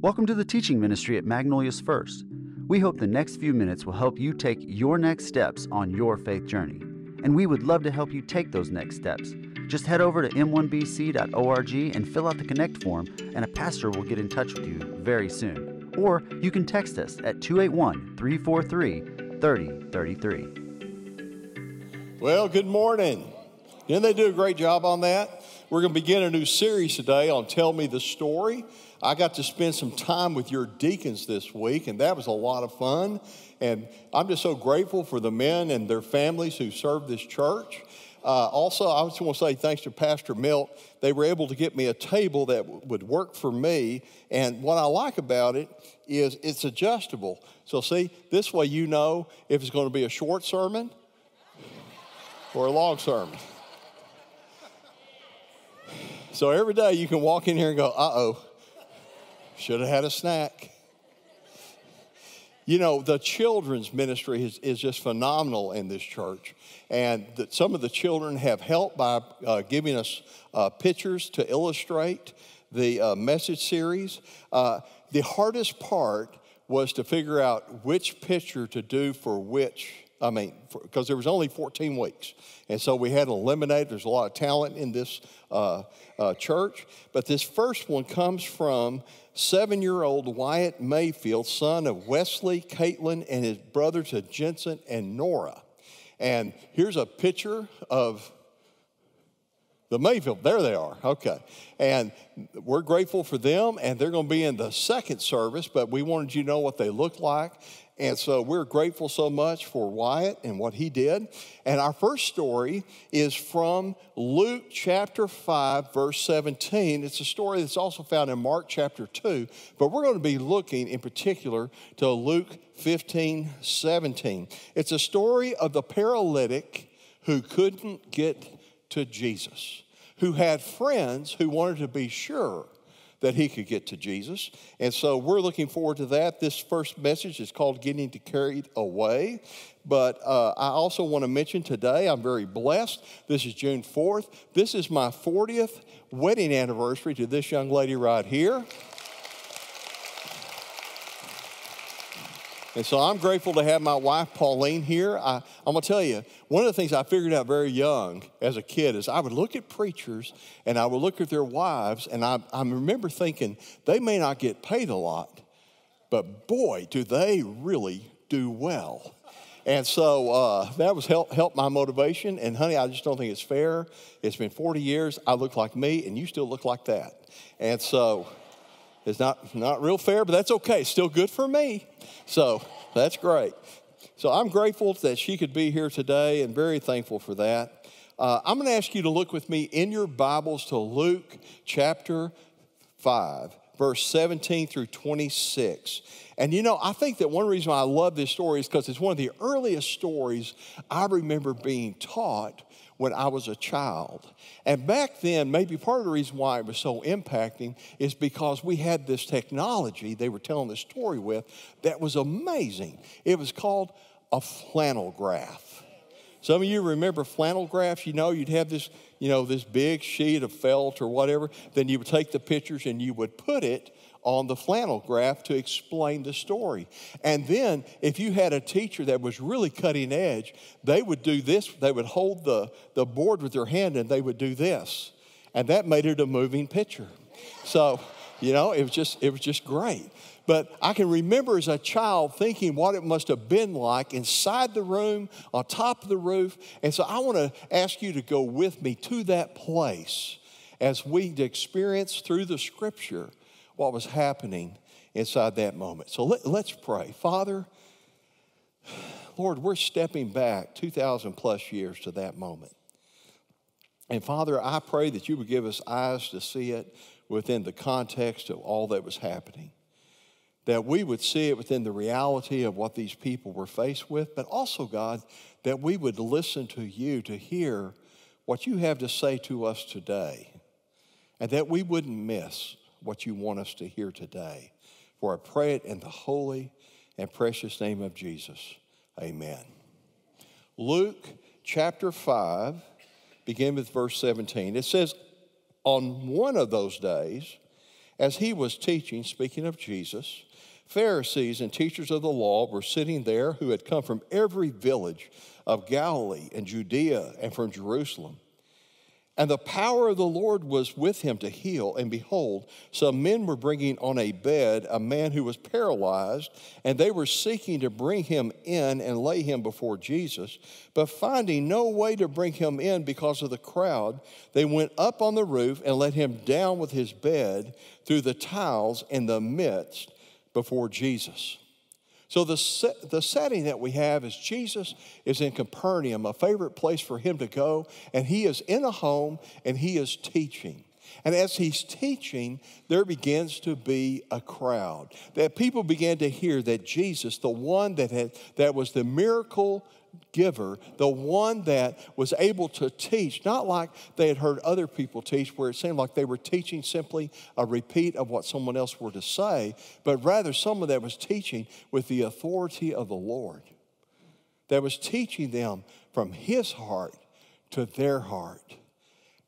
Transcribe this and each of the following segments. Welcome to the teaching ministry at Magnolia's First. We hope the next few minutes will help you take your next steps on your faith journey. And we would love to help you take those next steps. Just head over to m1bc.org and fill out the connect form, and a pastor will get in touch with you very soon. Or you can text us at 281-343-3033. Well, good morning. Didn't they do a great job on that? We're going to begin a new series today on Tell Me the Story. I got to spend some time with your deacons this week, and that was a lot of fun. And I'm just so grateful for the men and their families who serve this church. Also, I just want to say thanks to Pastor Milt. They were able to get me a table that would work for me. And what I like about it is it's adjustable. So see, this way you know if it's going to be a short sermon or a long sermon. So every day you can walk in here and go, uh-oh, should have had a snack. You know, the children's ministry is just phenomenal in this church. And some of the children have helped by giving us pictures to illustrate the message series. The hardest part was to figure out which picture to do for which. I mean, because there was only 14 weeks. And so we had to eliminate. There's a lot of talent in this church. But this first one comes from 7-year-old Wyatt Mayfield, son of Wesley, Caitlin, and his brothers Jensen and Nora. And here's a picture of the Mayfield. There they are. Okay. And we're grateful for them. And they're going to be in the second service, but we wanted you to know what they look like. And so we're grateful so much for Wyatt and what he did. And our first story is from Luke chapter 5, verse 17. It's a story that's also found in Mark chapter 2. But we're going to be looking in particular to Luke 15, 17. It's a story of the paralytic who couldn't get to Jesus, who had friends who wanted to be sure that he could get to Jesus. And so we're looking forward to that. This first message is called Getting Carried Away. But I also want to mention today, I'm very blessed. This is June 4th. This is my 40th wedding anniversary to this young lady right here. And so I'm grateful to have my wife, Pauline, here. I'm going to tell you, one of the things I figured out very young as a kid is I would look at preachers and I would look at their wives, and I remember thinking they may not get paid a lot, but boy, do they really do well. And so that was helped my motivation. And honey, I just don't think it's fair. It's been 40 years. I look like me, and you still look like that. And so it's not real fair, but that's okay. It's still good for me. So that's great. So I'm grateful that she could be here today and very thankful for that. I'm going to ask you to look with me in your Bibles to Luke chapter 5, verse 17 through 26. And you know, I think that one reason why I love this story is because it's one of the earliest stories I remember being taught when I was a child. And back then, maybe part of the reason why it was so impacting is because we had this technology they were telling the story with that was amazing. It was called a flannel graph. Some of you remember flannel graphs. You know, you'd have this, you know, this big sheet of felt or whatever. Then you would take the pictures and you would put it on the flannel graph to explain the story. And then if you had a teacher that was really cutting edge, they would do this. They would hold the board with their hand and they would do this. And that made it a moving picture. So, you know, it was just great. But I can remember as a child thinking what it must have been like inside the room, on top of the roof. And so I want to ask you to go with me to that place as we experience through the scripture what was happening inside that moment. So let's pray. Father, Lord, we're stepping back 2,000 plus years to that moment. And Father, I pray that you would give us eyes to see it within the context of all that was happening, that we would see it within the reality of what these people were faced with, but also, God, that we would listen to you to hear what you have to say to us today, and that we wouldn't miss what you want us to hear today. For I pray it in the holy and precious name of Jesus. Amen. Luke chapter 5, begin with verse 17. It says, on one of those days, As he was teaching, speaking of Jesus, Pharisees and teachers of the law were sitting there who had come from every village of Galilee and Judea and from Jerusalem. And the power of the Lord was with him to heal. And behold, some men were bringing on a bed a man who was paralyzed, and they were seeking to bring him in and lay him before Jesus. But finding no way to bring him in because of the crowd, they went up on the roof and let him down with his bed through the tiles in the midst before Jesus. So the setting that we have is Jesus is in Capernaum, a favorite place for him to go, and he is in a home, and he is teaching. And as he's teaching, there begins to be a crowd. That people began to hear that Jesus, the one that was the miracle giver, the one that was able to teach, not like they had heard other people teach, where it seemed like they were teaching simply a repeat of what someone else were to say, but rather someone that was teaching with the authority of the Lord, that was teaching them from his heart to their heart.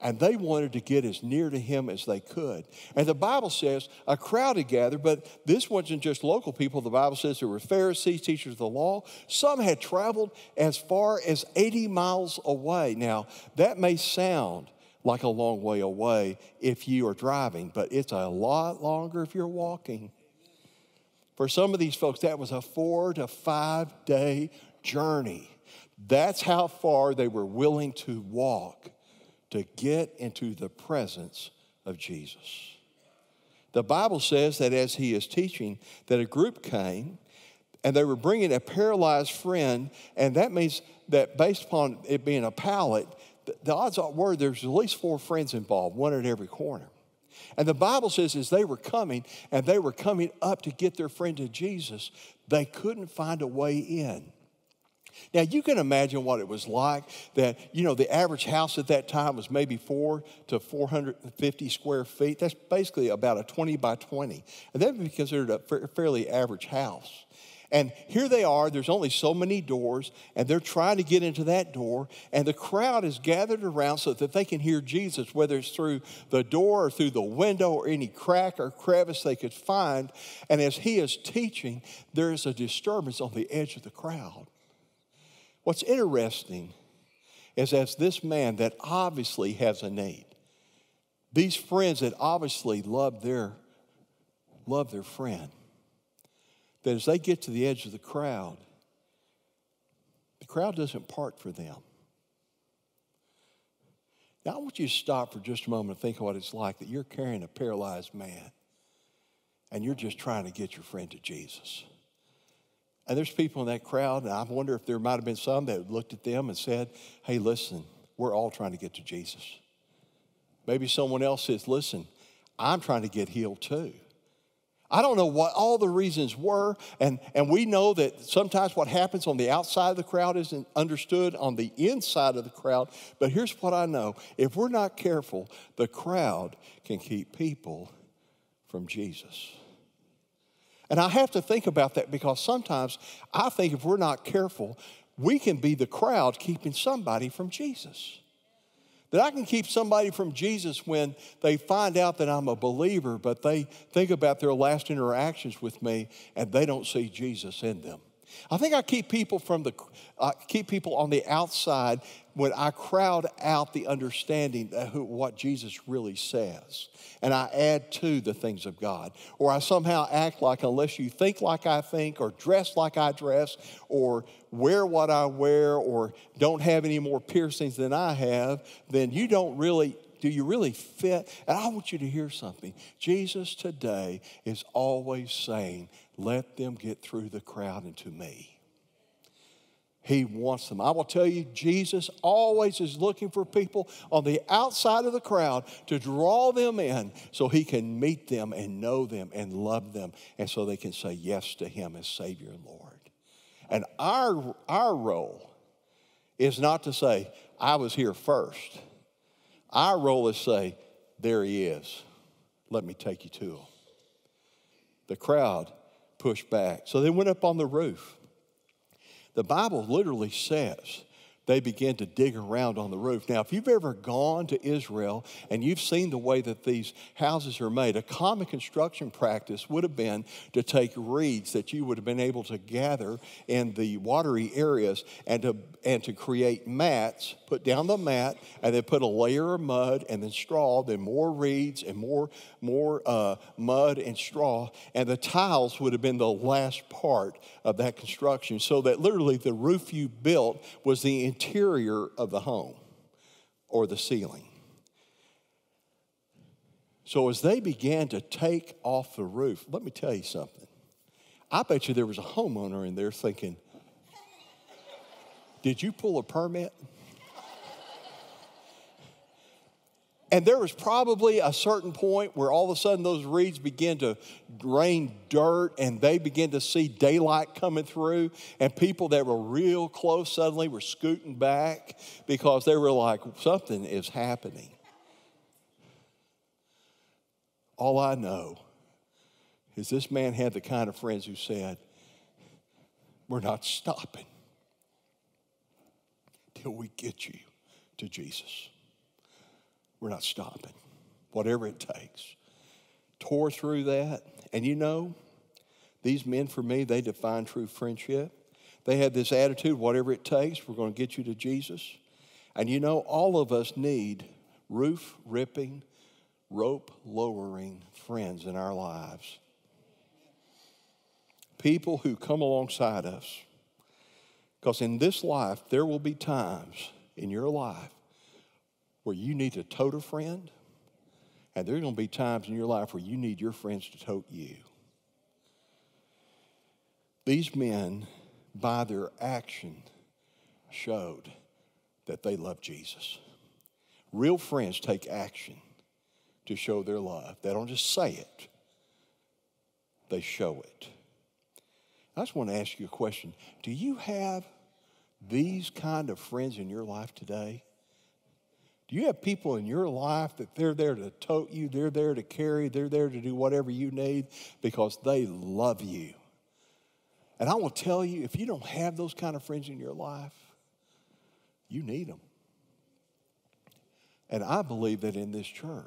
And they wanted to get as near to him as they could. And the Bible says a crowd had gathered, but this wasn't just local people. The Bible says there were Pharisees, teachers of the law. Some had traveled as far as 80 miles away. Now, that may sound like a long way away if you are driving, but it's a lot longer if you're walking. For some of these folks, that was a 4 to 5 day journey. That's how far they were willing to walk to get into the presence of Jesus. The Bible says that as he is teaching, that a group came, and they were bringing a paralyzed friend, and that means that based upon it being a pallet, the odds were there's at least 4 friends involved, one at every corner. And the Bible says as they were coming, and they were coming up to get their friend to Jesus, they couldn't find a way in. Now, you can imagine what it was like that, you know, the average house at that time was maybe 4 to 450 square feet. That's basically about a 20 by 20. And that would be considered a fairly average house. And here they are, there's only so many doors, and they're trying to get into that door, and the crowd is gathered around so that they can hear Jesus, whether it's through the door or through the window or any crack or crevice they could find. And as he is teaching, there is a disturbance on the edge of the crowd. What's interesting is as this man that obviously has a need, these friends that obviously love their friend, that as they get to the edge of the crowd doesn't part for them. Now, I want you to stop for just a moment and think of what it's like that you're carrying a paralyzed man and you're just trying to get your friend to Jesus. And there's people in that crowd, and I wonder if there might have been some that looked at them and said, hey, listen, we're all trying to get to Jesus. Maybe someone else says, listen, I'm trying to get healed too. I don't know what all the reasons were, and we know that sometimes what happens on the outside of the crowd isn't understood on the inside of the crowd, but here's what I know. If we're not careful, the crowd can keep people from Jesus. And I have to think about that because sometimes I think if we're not careful, we can be the crowd keeping somebody from Jesus. That I can keep somebody from Jesus when they find out that I'm a believer, but they think about their last interactions with me and they don't see Jesus in them. I think I keep people on the outside when I crowd out the understanding of what Jesus really says, and I add to the things of God, or I somehow act like unless you think like I think, or dress like I dress, or wear what I wear, or don't have any more piercings than I have, then you don't really, do you really fit? And I want you to hear something. Jesus today is always saying, let them get through the crowd into me. He wants them. I will tell you, Jesus always is looking for people on the outside of the crowd to draw them in so he can meet them and know them and love them and so they can say yes to him as Savior and Lord. And our role is not to say, I was here first. Our role is say, there he is. Let me take you to him. The crowd pushed back. So they went up on the roof. The Bible literally says they began to dig around on the roof. Now, if you've ever gone to Israel and you've seen the way that these houses are made, a common construction practice would have been to take reeds that you would have been able to gather in the watery areas and to create mats, put down the mat, and then put a layer of mud and then straw, then more reeds and more mud and straw, and the tiles would have been the last part of that construction, so that literally the roof you built was the interior of the home or the ceiling. So as they began to take off the roof, let me tell you something. I bet you there was a homeowner in there thinking, did you pull a permit? And there was probably a certain point where all of a sudden those reeds began to rain dirt and they began to see daylight coming through, and people that were real close suddenly were scooting back because they were like, something is happening. All I know is this man had the kind of friends who said, we're not stopping till we get you to Jesus. We're not stopping, whatever it takes. Tore through that. And you know, these men, for me, they define true friendship. They had this attitude, whatever it takes, we're going to get you to Jesus. And you know, all of us need roof-ripping, rope-lowering friends in our lives. People who come alongside us. Because in this life, there will be times in your life where you need to tote a friend, and there are going to be times in your life where you need your friends to tote you. These men, by their action, showed that they loved Jesus. Real friends take action to show their love. They don't just say it. They show it. I just want to ask you a question. Do you have these kind of friends in your life today? Do you have people in your life that they're there to tote you, they're there to carry, they're there to do whatever you need because they love you? And I will tell you, if you don't have those kind of friends in your life, you need them. And I believe that in this church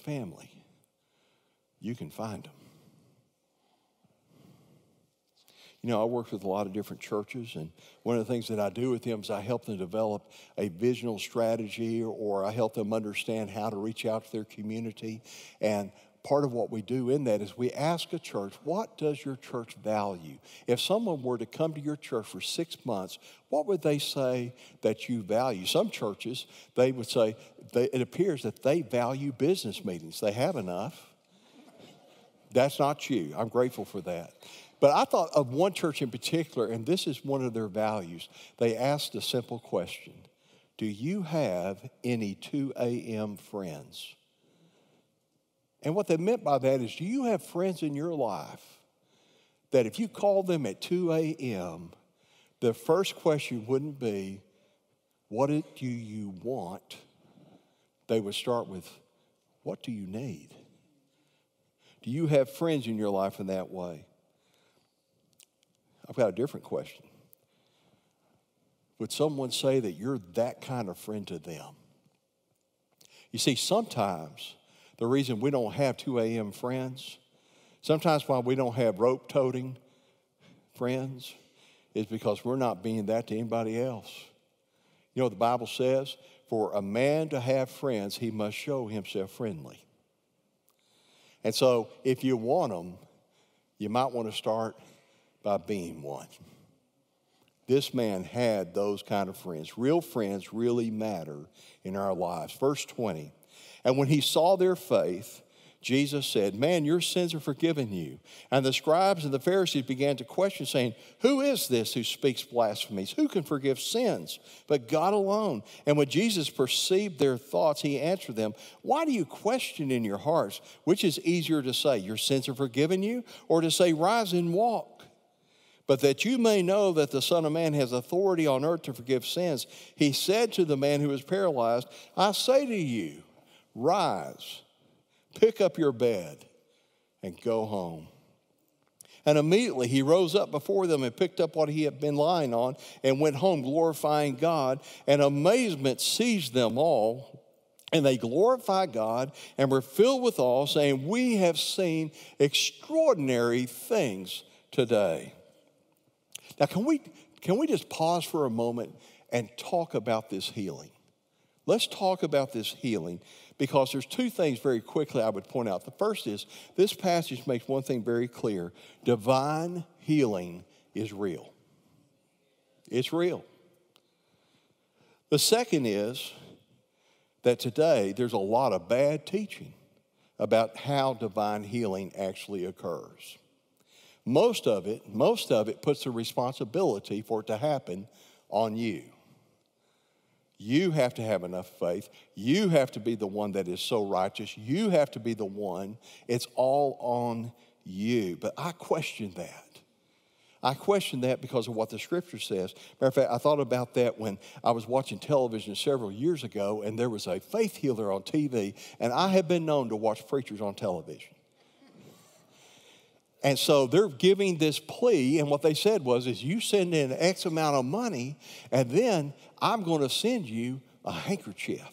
family, you can find them. You know, I work with a lot of different churches, and one of the things that I do with them is I help them develop a visional strategy, or I help them understand how to reach out to their community. And part of what we do in that is we ask a church, what does your church value? If someone were to come to your church for 6 months, what would they say that you value? Some churches, they would say, it appears that they value business meetings. They have enough. That's not you. I'm grateful for that. But I thought of one church in particular, and this is one of their values. They asked a simple question. Do you have any 2 a.m. friends? And what they meant by that is, do you have friends in your life that if you called them at 2 a.m., the first question wouldn't be, what do you want? They would start with, what do you need? Do you have friends in your life in that way? I've got a different question. Would someone say that you're that kind of friend to them? You see, sometimes the reason we don't have 2 a.m. friends, sometimes why we don't have rope-toting friends, is because we're not being that to anybody else. You know, the Bible says, for a man to have friends, he must show himself friendly. And so if you want them, you might want to start by being one. This man had those kind of friends. Real friends really matter in our lives. Verse 20, and when he saw their faith, Jesus said, man, your sins are forgiven you. And the scribes and the Pharisees began to question, saying, who is this who speaks blasphemies? Who can forgive sins but God alone? And when Jesus perceived their thoughts, he answered them, why do you question in your hearts? Which is easier to say, your sins are forgiven you, or to say, rise and walk? But that you may know that the Son of Man has authority on earth to forgive sins, he said to the man who was paralyzed, I say to you, rise, pick up your bed, and go home. And immediately he rose up before them and picked up what he had been lying on and went home glorifying God. And amazement seized them all. And they glorified God and were filled with awe, saying, "We have seen extraordinary things today." Now, can we just pause for a moment and talk about this healing? Let's talk about this healing, because there's two things very quickly I would point out. The first is this passage makes one thing very clear. Divine healing is real. It's real. The second is that today there's a lot of bad teaching about how divine healing actually occurs. Most of it puts the responsibility for it to happen on you. You have to have enough faith. You have to be the one that is so righteous. You have to be the one. It's all on you. But I question that. I question that because of what the Scripture says. Matter of fact, I thought about that when I was watching television several years ago, and there was a faith healer on TV, and I have been known to watch preachers on television. And so they're giving this plea, and what they said was, is you send in X amount of money, and then I'm going to send you a handkerchief.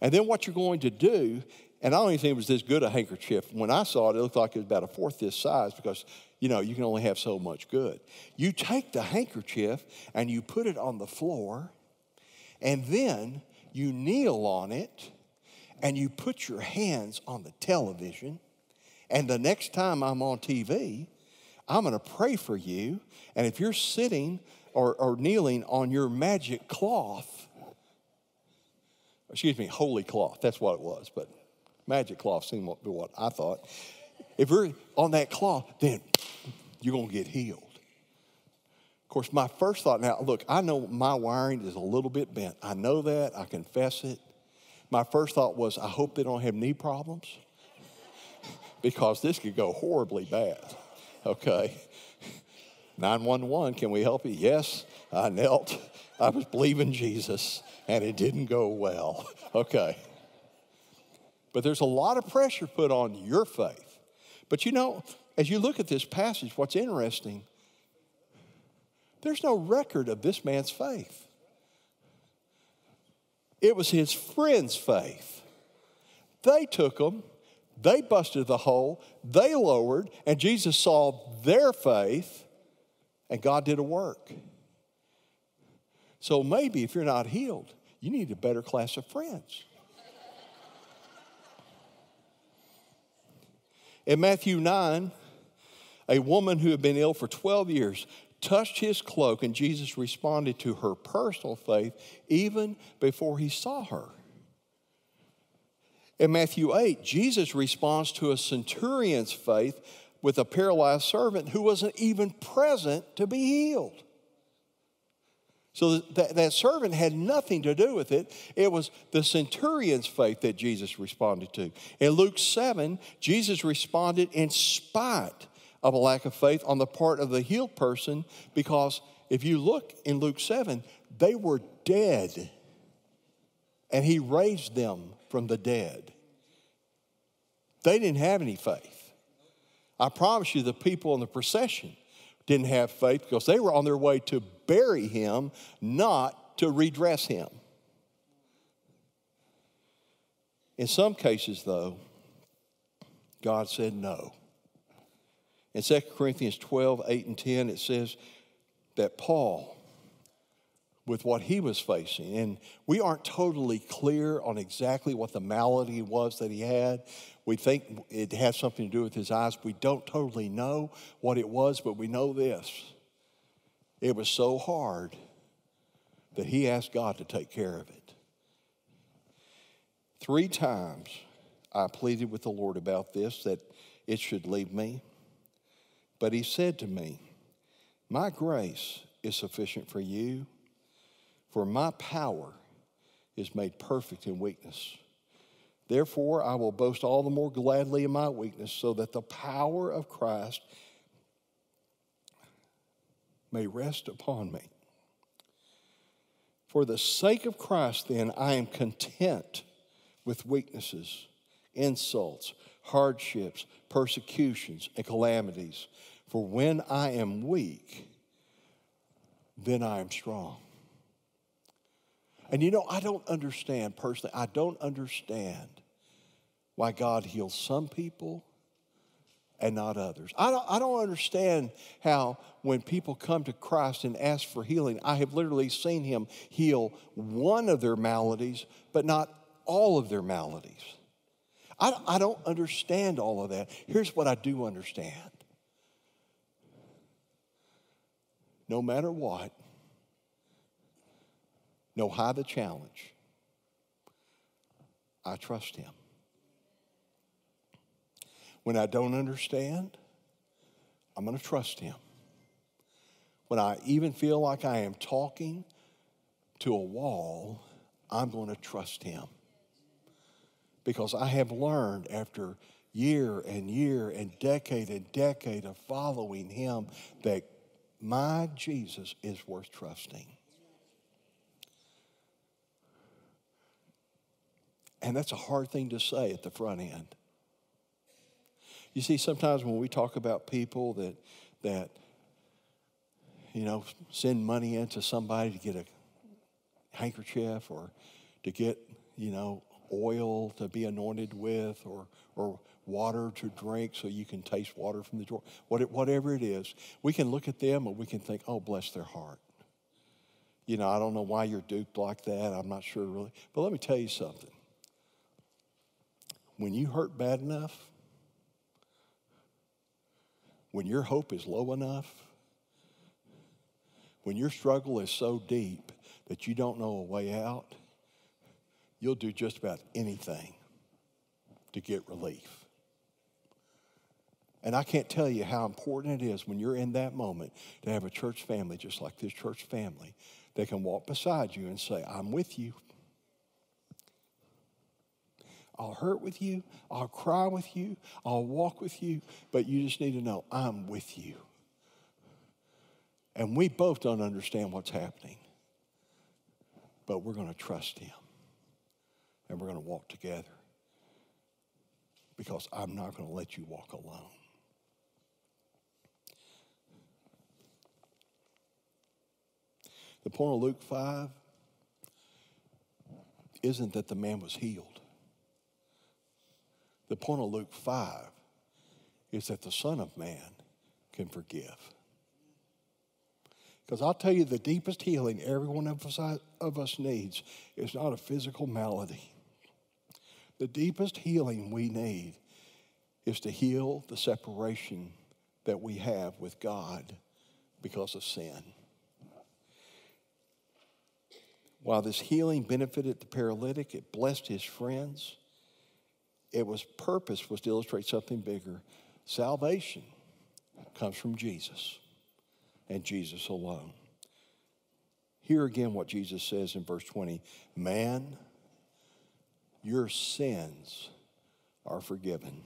And then what you're going to do, and I don't even think it was this good a handkerchief. When I saw it, it looked like it was about a fourth this size, because, you know, you can only have so much good. You take the handkerchief, and you put it on the floor, and then you kneel on it, and you put your hands on the television. And the next time I'm on TV, I'm going to pray for you. And if you're sitting or kneeling on your magic cloth, excuse me, holy cloth, that's what it was, but magic cloth seemed to be what I thought. If you're on that cloth, then you're going to get healed. Of course, my first thought, now, look, I know my wiring is a little bit bent. I know that. I confess it. My first thought was, I hope they don't have knee problems, because this could go horribly bad, okay? 911, can we help you? Yes, I knelt. I was believing Jesus, and it didn't go well, okay? But there's a lot of pressure put on your faith. But you know, as you look at this passage, what's interesting, there's no record of this man's faith. It was his friend's faith. They took him. They busted the hole, they lowered, and Jesus saw their faith, and God did a work. So maybe if you're not healed, you need a better class of friends. In Matthew 9, a woman who had been ill for 12 years touched his cloak, and Jesus responded to her personal faith even before he saw her. In Matthew 8, Jesus responds to a centurion's faith with a paralyzed servant who wasn't even present to be healed. So that servant had nothing to do with it. It was the centurion's faith that Jesus responded to. In Luke 7, Jesus responded in spite of a lack of faith on the part of the healed person, because if you look in Luke 7, they were dead, and he raised them from the dead. They didn't have any faith. I promise you the people in the procession didn't have faith, because they were on their way to bury him, not to redress him. In some cases, though, God said no. In 2 Corinthians 12, 8 and 10, it says that Paul, with what he was facing, and we aren't totally clear on exactly what the malady was that he had. We think it had something to do with his eyes. We don't totally know what it was, but we know this. It was so hard that he asked God to take care of it. 3 times I pleaded with the Lord about this, that it should leave me. But he said to me, "My grace is sufficient for you, for my power is made perfect in weakness. Therefore, I will boast all the more gladly in my weakness, so that the power of Christ may rest upon me. For the sake of Christ, then, I am content with weaknesses, insults, hardships, persecutions, and calamities. For when I am weak, then I am strong. And you know, I don't understand personally. I don't understand why God heals some people and not others. I don't understand how when people come to Christ and ask for healing, I have literally seen him heal one of their maladies, but not all of their maladies. I don't understand all of that. Here's what I do understand. No matter what, no high the challenge, I trust him. When I don't understand, I'm going to trust him. When I even feel like I am talking to a wall, I'm going to trust him. Because I have learned after year and year and decade of following him that my Jesus is worth trusting. And that's a hard thing to say at the front end. You see, sometimes when we talk about people that you know, send money into somebody to get a handkerchief or to get, you know, oil to be anointed with or water to drink so you can taste water from the jar, whatever it is, we can look at them and we can think, oh, bless their heart. You know, I don't know why you're duped like that. I'm not sure really. But let me tell you something. When you hurt bad enough, when your hope is low enough, when your struggle is so deep that you don't know a way out, you'll do just about anything to get relief. And I can't tell you how important it is when you're in that moment to have a church family just like this church family that can walk beside you and say, I'm with you. I'll hurt with you, I'll cry with you, I'll walk with you, but you just need to know I'm with you. And we both don't understand what's happening, but we're going to trust him and we're going to walk together because I'm not going to let you walk alone. The point of Luke 5 isn't that the man was healed. The point of Luke 5 is that the Son of Man can forgive. Because I'll tell you, the deepest healing every one of us needs is not a physical malady. The deepest healing we need is to heal the separation that we have with God because of sin. While this healing benefited the paralytic, it blessed his friends. Its purpose was to illustrate something bigger. Salvation comes from Jesus and Jesus alone. Hear again what Jesus says in verse 20. Man, your sins are forgiven.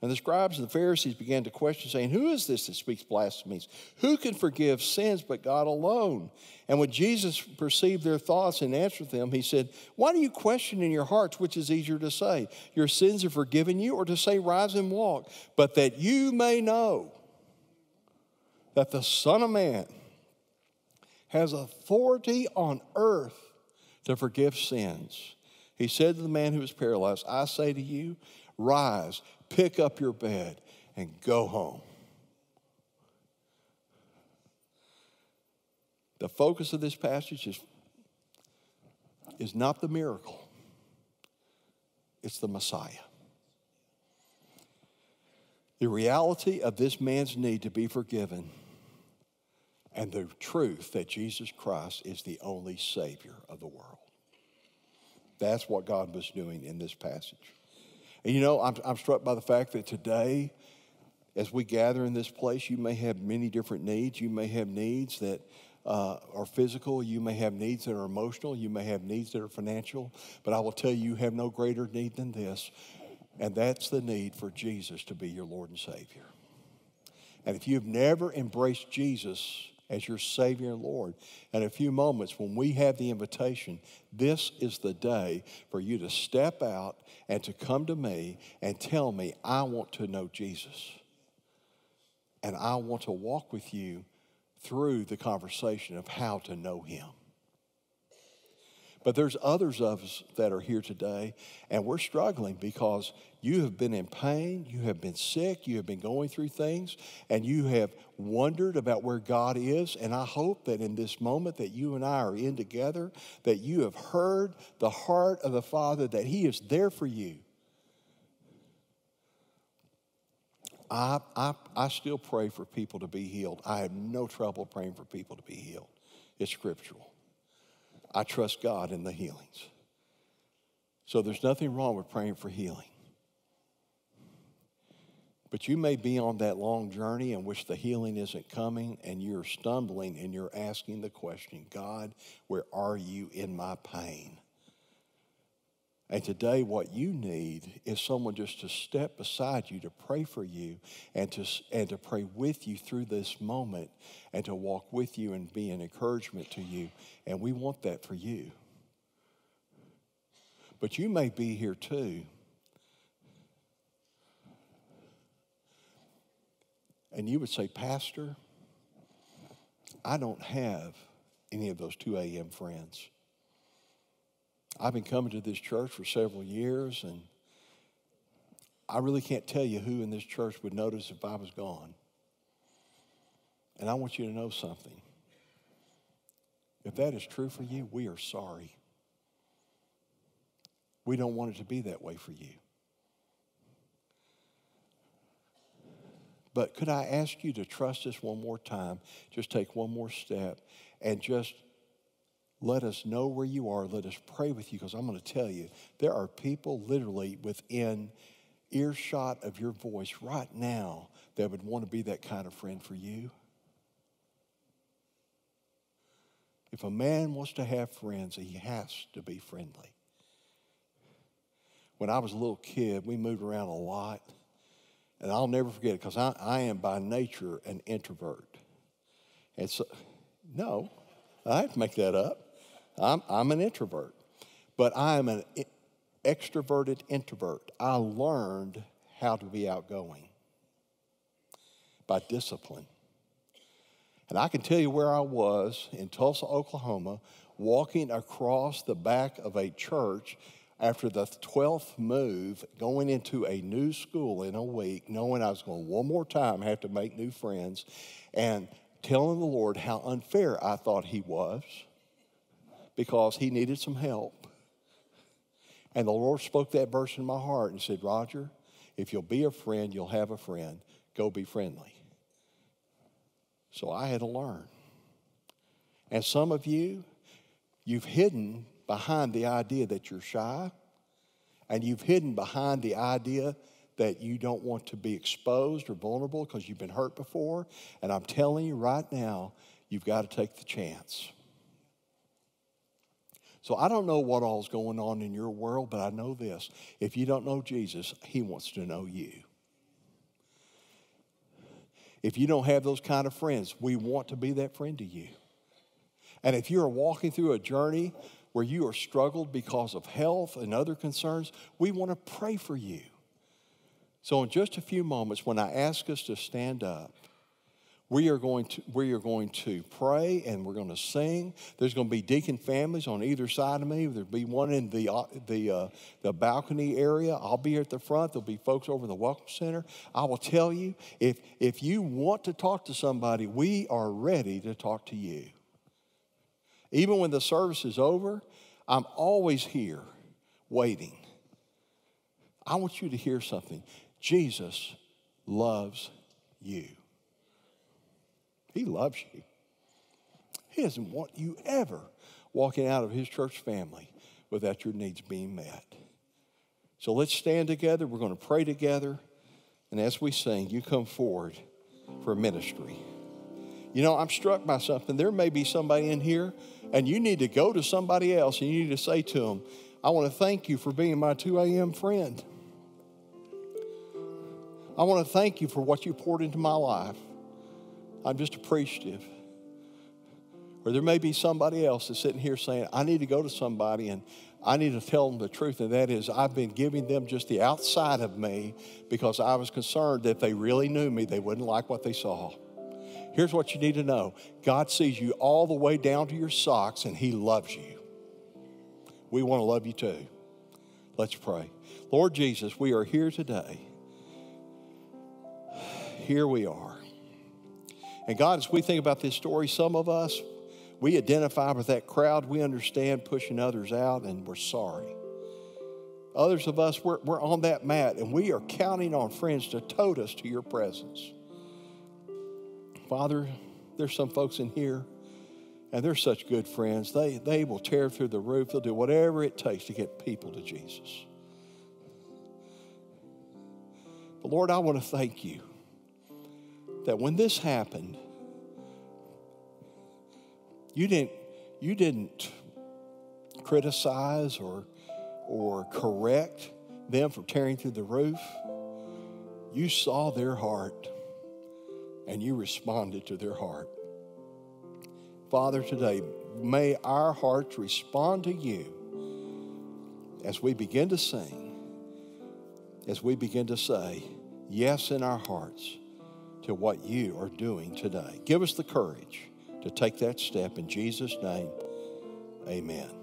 And the scribes and the Pharisees began to question, saying, who is this that speaks blasphemies? Who can forgive sins but God alone? And when Jesus perceived their thoughts and answered them, he said, why do you question in your hearts which is easier to say, your sins are forgiven you, or to say, rise and walk? But that you may know that the Son of Man has authority on earth to forgive sins. He said to the man who was paralyzed, I say to you, rise, pick up your bed, and go home. The focus of this passage is not the miracle. It's the Messiah. The reality of this man's need to be forgiven and the truth that Jesus Christ is the only Savior of the world. That's what God was doing in this passage. And you know, I'm struck by the fact that today, as we gather in this place, you may have many different needs. You may have needs that are physical. You may have needs that are emotional. You may have needs that are financial. But I will tell you, you have no greater need than this. And that's the need for Jesus to be your Lord and Savior. And if you've never embraced Jesus as your Savior and Lord, in a few moments when we have the invitation, this is the day for you to step out and to come to me and tell me, I want to know Jesus. and I want to walk with you through the conversation of how to know him. But there's others of us that are here today, and we're struggling because you have been in pain, you have been sick, you have been going through things, and you have wondered about where God is. And I hope that in this moment that you and I are in together, that you have heard the heart of the Father, that he is there for you. I still pray for people to be healed. I have no trouble praying for people to be healed. It's scriptural. I trust God in the healings. So there's nothing wrong with praying for healing. But you may be on that long journey in which the healing isn't coming, and you're stumbling, and you're asking the question, God, where are you in my pain? And today what you need is someone just to step beside you, to pray for you, and to pray with you through this moment, and to walk with you and be an encouragement to you. And we want that for you. But you may be here too, and you would say, Pastor, I don't have any of those 2 a.m. friends. I've been coming to this church for several years, and I really can't tell you who in this church would notice if I was gone. And I want you to know something. If that is true for you, we are sorry. We don't want it to be that way for you. But could I ask you to trust us one more time? Just take one more step and just let us know where you are. Let us pray with you, because I'm going to tell you, there are people literally within earshot of your voice right now that would want to be that kind of friend for you. If a man wants to have friends, he has to be friendly. When I was a little kid, we moved around a lot. And I'll never forget it, because I am by nature an introvert. And so, no, I have to make that up. I'm an introvert, but I am an extroverted introvert. I learned how to be outgoing by discipline. And I can tell you where I was in Tulsa, Oklahoma, walking across the back of a church after the 12th move, going into a new school in a week, knowing I was going one more time, have to make new friends, and telling the Lord how unfair I thought he was, because he needed some help. And the Lord spoke that verse in my heart and said, Roger, if you'll be a friend, you'll have a friend. Go be friendly. So I had to learn. And some of you, you've hidden behind the idea that you're shy, and you've hidden behind the idea that you don't want to be exposed or vulnerable because you've been hurt before. And I'm telling you right now, you've got to take the chance. So I don't know what all is going on in your world, but I know this. If you don't know Jesus, he wants to know you. If you don't have those kind of friends, we want to be that friend to you. And if you're walking through a journey where you are struggled because of health and other concerns, we want to pray for you. So in just a few moments, when I ask us to stand up, we are going to pray, and we're going to sing. There's going to be deacon families on either side of me. There'll be one in the balcony area. I'll be here at the front. There'll be folks over in the Welcome Center. I will tell you, if you want to talk to somebody, we are ready to talk to you. Even when the service is over, I'm always here waiting. I want you to hear something. Jesus loves you. He loves you. He doesn't want you ever walking out of his church family without your needs being met. So let's stand together. We're going to pray together. And as we sing, you come forward for ministry. You know, I'm struck by something. There may be somebody in here, and you need to go to somebody else, and you need to say to them, I want to thank you for being my 2 a.m. friend. I want to thank you for what you poured into my life. I'm just appreciative. Or there may be somebody else that's sitting here saying, I need to go to somebody, and I need to tell them the truth, and that is I've been giving them just the outside of me because I was concerned that if they really knew me, they wouldn't like what they saw. Here's what you need to know. God sees you all the way down to your socks, and He loves you. We want to love you too. Let's pray. Lord Jesus, we are here today. Here we are. And God, as we think about this story, some of us, we identify with that crowd. We understand pushing others out, and we're sorry. Others of us, we're on that mat, and we are counting on friends to tote us to your presence. Father, there's some folks in here, and they're such good friends. They will tear through the roof. They'll do whatever it takes to get people to Jesus. But Lord, I want to thank you that when this happened, you didn't criticize or correct them for tearing through the roof. You saw their heart, and you responded to their heart. Father, today, may our hearts respond to you as we begin to sing, as we begin to say yes in our hearts to what you are doing today. Give us the courage to take that step. In Jesus' name, amen.